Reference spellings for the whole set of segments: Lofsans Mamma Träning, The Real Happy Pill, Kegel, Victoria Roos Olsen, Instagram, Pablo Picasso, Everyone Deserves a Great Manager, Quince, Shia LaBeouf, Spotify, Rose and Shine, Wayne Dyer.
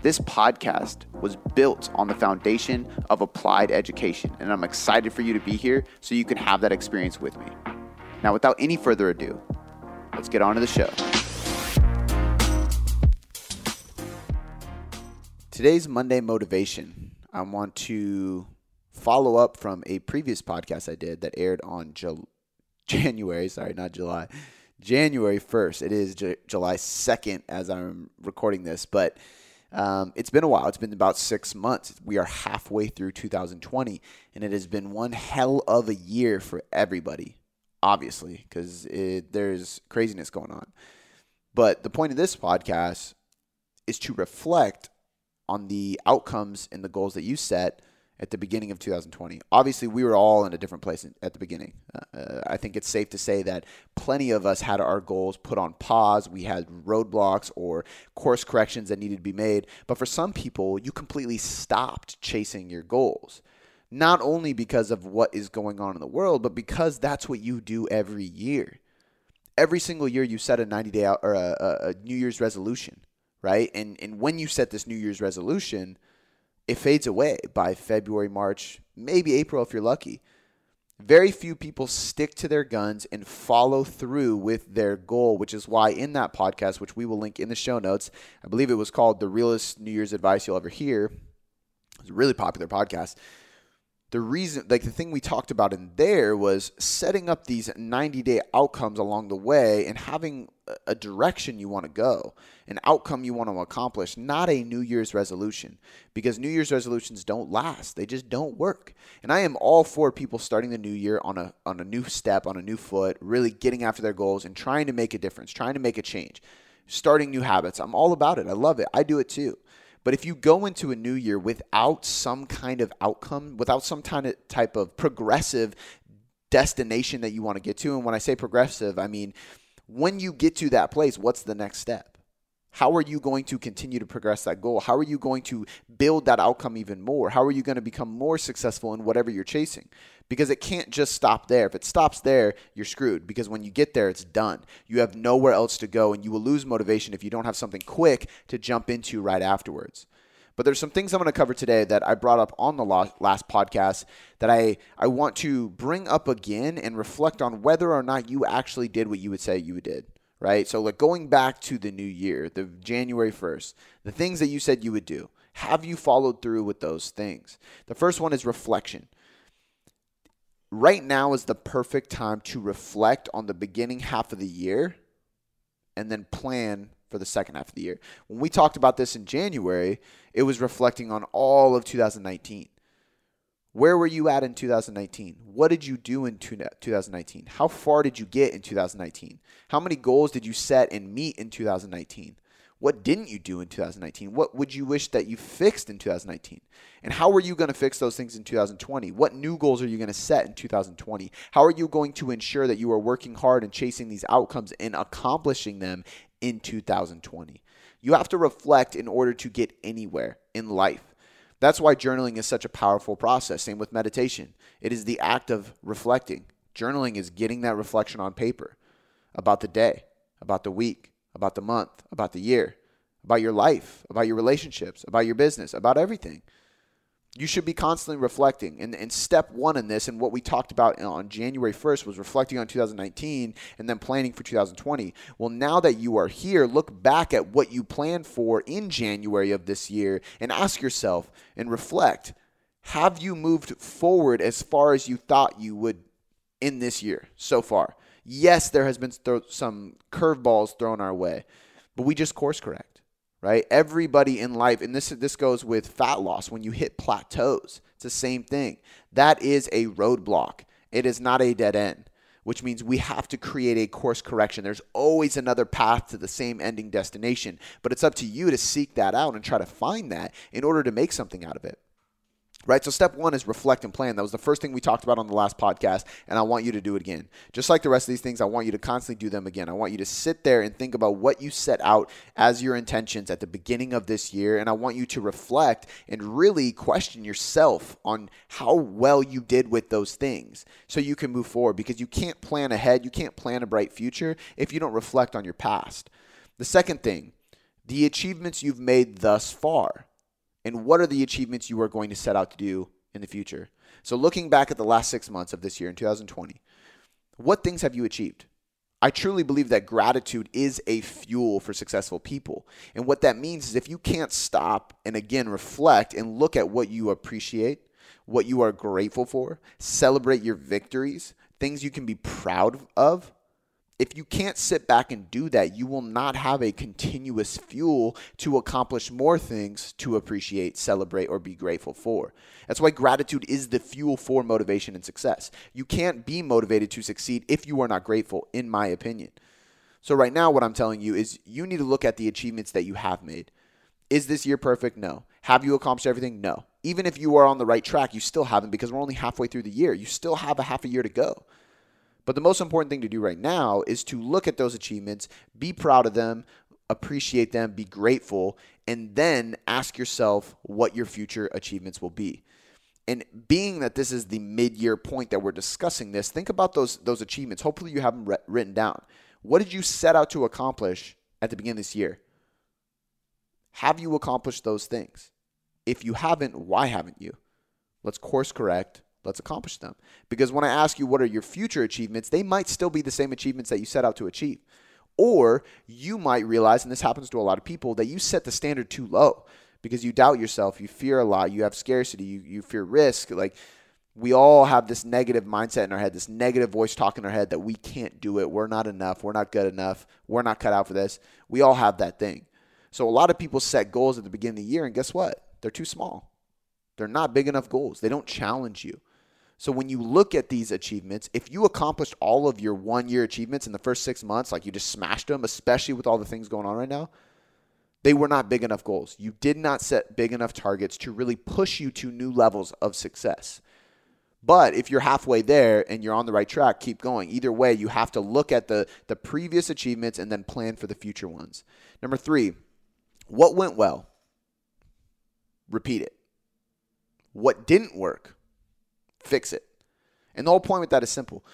This podcast was built on the foundation of applied education, and I'm excited for you to be here so you can have that experience with me. Now, without any further ado, let's get on to the show. Today's Monday motivation, I want to follow up from a previous podcast I did that aired on January 1st. It is July 2nd as I'm recording this, but it's been a while. It's been about 6 months. We are halfway through 2020, and it has been one hell of a year for everybody, obviously, because there's craziness going on. But the point of this podcast is to reflect on the outcomes and the goals that you set at the beginning of 2020. Obviously, we were all in a different place at the beginning. I think it's safe to say that plenty of us had our goals put on pause. We had roadblocks or course corrections that needed to be made. But for some people, you completely stopped chasing your goals, not only because of what is going on in the world, but because that's what you do every year. Every single year, you set a 90-day out or a New Year's resolution. Right? And when you set this New Year's resolution, it fades away by February, March, maybe April if you're lucky. Very few people stick to their guns and follow through with their goal, which is why in that podcast, which we will link in the show notes, I believe it was called The Realest New Year's Advice You'll Ever Hear. It's a really popular podcast. The reason, like the thing we talked about in there was setting up these 90-day outcomes along the way and having a direction you want to go, an outcome you want to accomplish, not a New Year's resolution, because New Year's resolutions don't last. They just don't work. And I am all for people starting the new year on a new step, on a new foot, really getting after their goals and trying to make a difference, trying to make a change, starting new habits. I'm all about it. I love it. I do it too. But if you go into a new year without some kind of outcome, without some type of progressive destination that you want to get to, and when I say progressive, I mean when you get to that place, what's the next step? How are you going to continue to progress that goal? How are you going to build that outcome even more? How are you going to become more successful in whatever you're chasing? Because it can't just stop there. If it stops there, you're screwed, because when you get there, it's done. You have nowhere else to go, and you will lose motivation if you don't have something quick to jump into right afterwards. But there's some things I'm going to cover today that I brought up on the last podcast that I want to bring up again and reflect on whether or not you actually did what you would say you did. Right? So like going back to the new year, the January 1st, the things that you said you would do, have you followed through with those things? The first one is reflection. Right now is the perfect time to reflect on the beginning half of the year and then plan for the second half of the year. When we talked about this in January, it was reflecting on all of 2019. Where were you at in 2019? What did you do in 2019? How far did you get in 2019? How many goals did you set and meet in 2019? What didn't you do in 2019? What would you wish that you fixed in 2019? And how are you going to fix those things in 2020? What new goals are you going to set in 2020? How are you going to ensure that you are working hard and chasing these outcomes and accomplishing them in 2020? You have to reflect in order to get anywhere in life. That's why journaling is such a powerful process. Same with meditation. It is the act of reflecting. Journaling is getting that reflection on paper about the day, about the week, about the month, about the year, about your life, about your relationships, about your business, about everything. You should be constantly reflecting. And step one in this, and what we talked about on January 1st, was reflecting on 2019 and then planning for 2020. Well, now that you are here, look back at what you planned for in January of this year and ask yourself and reflect, have you moved forward as far as you thought you would in this year so far? Yes, there has been some curveballs thrown our way, but we just course correct. Right? Everybody in life, and this goes with fat loss, when you hit plateaus, it's the same thing. That is a roadblock. It is not a dead end, which means we have to create a course correction. There's always another path to the same ending destination, but it's up to you to seek that out and try to find that in order to make something out of it. Right? So step one is reflect and plan. That was the first thing we talked about on the last podcast, and I want you to do it again. Just like the rest of these things, I want you to constantly do them again. I want you to sit there and think about what you set out as your intentions at the beginning of this year, and I want you to reflect and really question yourself on how well you did with those things so you can move forward, because you can't plan ahead, you can't plan a bright future if you don't reflect on your past. The second thing, the achievements you've made thus far. And what are the achievements you are going to set out to do in the future? So looking back at the last 6 months of this year in 2020, what things have you achieved? I truly believe that gratitude is a fuel for successful people. And what that means is if you can't stop and again reflect and look at what you appreciate, what you are grateful for, celebrate your victories, things you can be proud of, if you can't sit back and do that, you will not have a continuous fuel to accomplish more things to appreciate, celebrate, or be grateful for. That's why gratitude is the fuel for motivation and success. You can't be motivated to succeed if you are not grateful, in my opinion. So right now, what I'm telling you is you need to look at the achievements that you have made. Is this year perfect? No. Have you accomplished everything? No. Even if you are on the right track, you still haven't, because we're only halfway through the year. You still have a half a year to go. But the most important thing to do right now is to look at those achievements, be proud of them, appreciate them, be grateful, and then ask yourself what your future achievements will be. And being that this is the mid-year point that we're discussing this, think about those achievements. Hopefully you have them written down. What did you set out to accomplish at the beginning of this year? Have you accomplished those things? If you haven't, why haven't you? Let's course correct. Let's accomplish them. Because when I ask you what are your future achievements, they might still be the same achievements that you set out to achieve. Or you might realize, and this happens to a lot of people, that you set the standard too low because you doubt yourself, you fear a lot, you have scarcity, you fear risk. Like, we all have this negative mindset in our head, this negative voice talking in our head that we can't do it, we're not enough, we're not good enough, we're not cut out for this. We all have that thing. So a lot of people set goals at the beginning of the year, and guess what? They're too small. They're not big enough goals. They don't challenge you. So when you look at these achievements, if you accomplished all of your one-year achievements in the first 6 months, like you just smashed them, especially with all the things going on right now, they were not big enough goals. You did not set big enough targets to really push you to new levels of success. But if you're halfway there and you're on the right track, keep going. Either way, you have to look at the previous achievements and then plan for the future ones. Number three, what went well? Repeat it. What didn't work? Fix it. And the whole point with that is simple.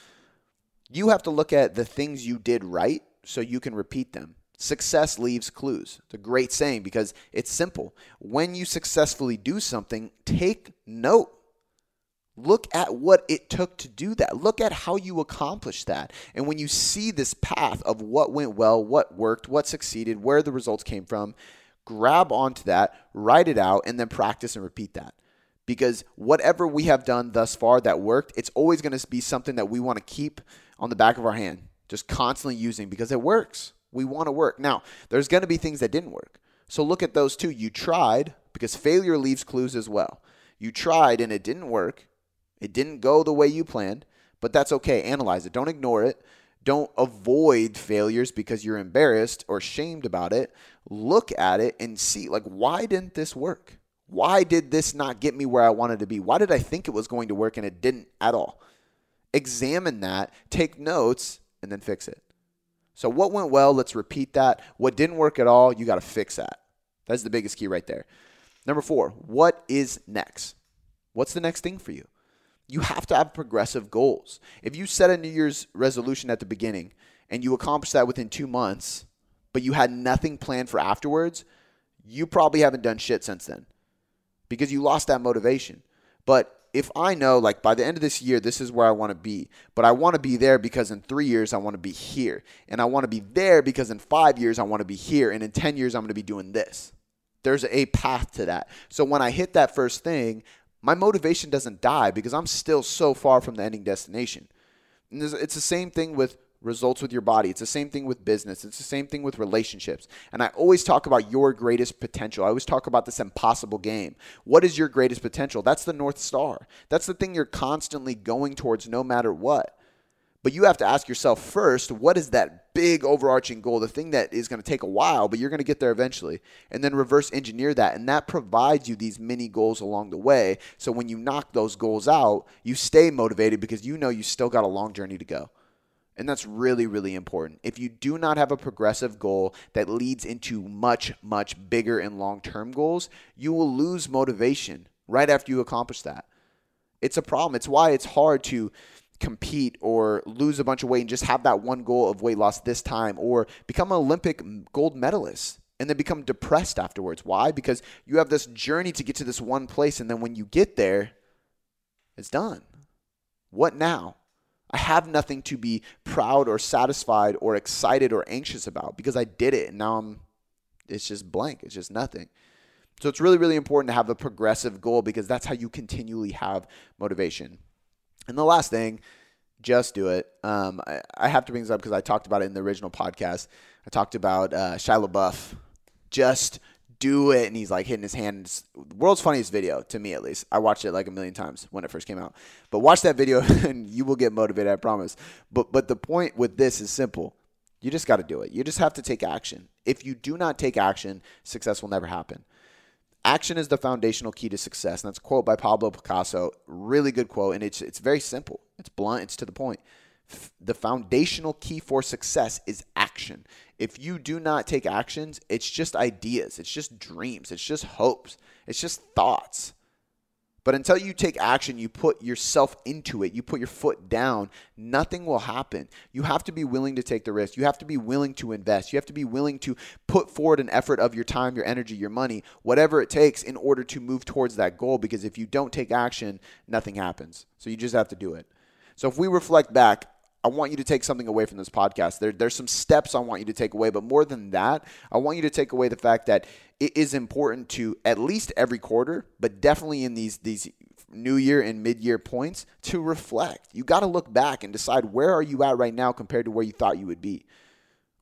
You have to look at the things you did right so you can repeat them. Success leaves clues. It's a great saying because it's simple. When you successfully do something, take note. Look at what it took to do that. Look at how you accomplished that. And when you see this path of what went well, what worked, what succeeded, where the results came from, grab onto that, write it out, and then practice and repeat that. Because whatever we have done thus far that worked, it's always going to be something that we want to keep on the back of our hand, just constantly using because it works. We want to work. Now, there's going to be things that didn't work. So look at those too. You tried, because failure leaves clues as well. You tried and it didn't work. It didn't go the way you planned, but that's okay. Analyze it. Don't ignore it. Don't avoid failures because you're embarrassed or ashamed about it. Look at it and see, like, why didn't this work? Why did this not get me where I wanted to be? Why did I think it was going to work and it didn't at all? Examine that, take notes, and then fix it. So what went well, let's repeat that. What didn't work at all, you got to fix that. That's the biggest key right there. Number four, what is next? What's the next thing for you? You have to have progressive goals. If you set a New Year's resolution at the beginning and you accomplish that within 2 months, but you had nothing planned for afterwards, you probably haven't done shit since then. Because you lost that motivation. But if I know, like, by the end of this year, this is where I want to be, but I want to be there because in 3 years, I want to be here. And I want to be there because in 5 years, I want to be here. And in 10 years, I'm going to be doing this. There's a path to that. So when I hit that first thing, my motivation doesn't die because I'm still so far from the ending destination. And it's the same thing with results with your body. It's the same thing with business. It's the same thing with relationships. And I always talk about your greatest potential. I always talk about this impossible game. What is your greatest potential? That's the North Star. That's the thing you're constantly going towards no matter what. But you have to ask yourself first, what is that big overarching goal, the thing that is going to take a while, but you're going to get there eventually, and then reverse engineer that. And that provides you these mini goals along the way. So when you knock those goals out, you stay motivated because you know you still got a long journey to go. And that's really, really important. If you do not have a progressive goal that leads into much, much bigger and long-term goals, you will lose motivation right after you accomplish that. It's a problem. It's why it's hard to compete or lose a bunch of weight and just have that one goal of weight loss this time, or become an Olympic gold medalist and then become depressed afterwards. Why? Because you have this journey to get to this one place, and then when you get there, it's done. What now? I have nothing to be proud or satisfied or excited or anxious about because I did it, and now it's just blank. It's just nothing. So it's really, really important to have a progressive goal because that's how you continually have motivation. And the last thing, just do it. I have to bring this up because I talked about it in the original podcast. I talked about Shia LaBeouf. Just do it. And he's like hitting his hand. It's the world's funniest video, to me at least. I watched it like a million times when it first came out. But watch that video and you will get motivated, I promise. But the point with this is simple. You just got to do it. You just have to take action. If you do not take action, success will never happen. Action is the foundational key to success. And that's a quote by Pablo Picasso. Really good quote. And it's very simple. It's blunt. It's to the point. The foundational key for success is action. If you do not take actions, it's just ideas. It's just dreams. It's just hopes. It's just thoughts. But until you take action, you put yourself into it, you put your foot down, nothing will happen. You have to be willing to take the risk. You have to be willing to invest. You have to be willing to put forward an effort of your time, your energy, your money, whatever it takes in order to move towards that goal, because if you don't take action, nothing happens. So you just have to do it. So if we reflect back, I want you to take something away from this podcast. There's some steps I want you to take away, but more than that, I want you to take away the fact that it is important to, at least every quarter, but definitely in these new year and mid-year points, to reflect. You got to look back and decide, where are you at right now compared to where you thought you would be?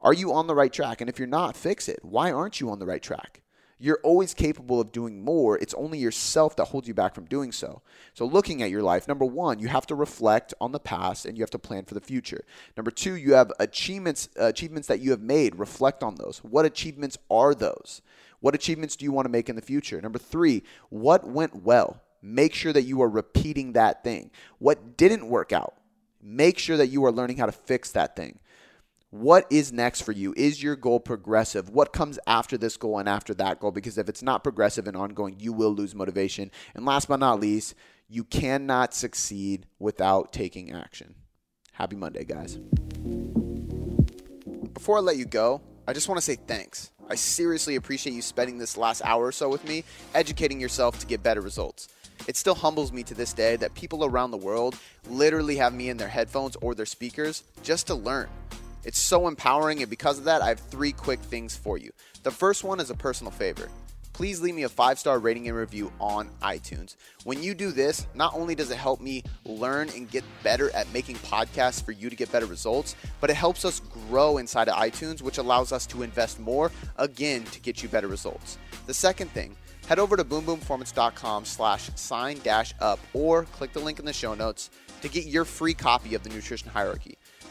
Are you on the right track? And if you're not, fix it. Why aren't you on the right track? You're always capable of doing more. It's only yourself that holds you back from doing so. So looking at your life, number one, you have to reflect on the past and you have to plan for the future. Number two, you have achievements that you have made. Reflect on those. What achievements are those? What achievements do you want to make in the future? Number three, what went well? Make sure that you are repeating that thing. What didn't work out? Make sure that you are learning how to fix that thing. What is next for you? Is your goal progressive? What comes after this goal and after that goal? Because if it's not progressive and ongoing, you will lose motivation. And last but not least, you cannot succeed without taking action. Happy Monday, guys. Before I let you go, I just want to say thanks. I seriously appreciate you spending this last hour or so with me, educating yourself to get better results. It still humbles me to this day that people around the world literally have me in their headphones or their speakers just to learn. It's so empowering, and because of that, I have three quick things for you. The first one is a personal favor. Please leave me a 5-star rating and review on iTunes. When you do this, not only does it help me learn and get better at making podcasts for you to get better results, but it helps us grow inside of iTunes, which allows us to invest more, again, to get you better results. The second thing, head over to boomboomperformance.com/sign-up or click the link in the show notes to get your free copy of the Nutrition Hierarchy.